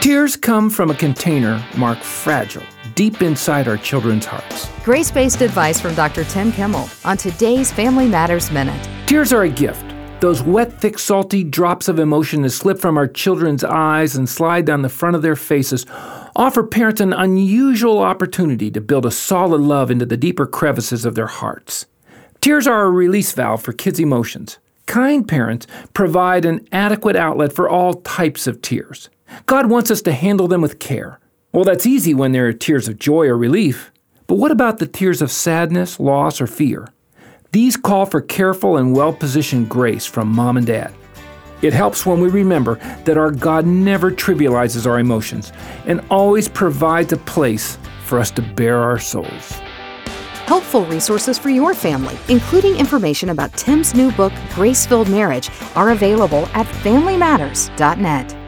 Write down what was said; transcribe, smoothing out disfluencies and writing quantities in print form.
Tears come from a container marked fragile, deep inside our children's hearts. Grace-based advice from Dr. Tim Kimmel on today's Family Matters Minute. Tears are a gift. Those wet, thick, salty drops of emotion that slip from our children's eyes and slide down the front of their faces offer parents an unusual opportunity to build a solid love into the deeper crevices of their hearts. Tears are a release valve for kids' emotions. Kind parents provide an adequate outlet for all types of tears. God wants us to handle them with care. Well, that's easy when there are tears of joy or relief. But what about the tears of sadness, loss, or fear? These call for careful and well-positioned grace from mom and dad. It helps when we remember that our God never trivializes our emotions and always provides a place for us to bare our souls. Helpful resources for your family, including information about Tim's new book, Grace-Filled Marriage, are available at FamilyMatters.net.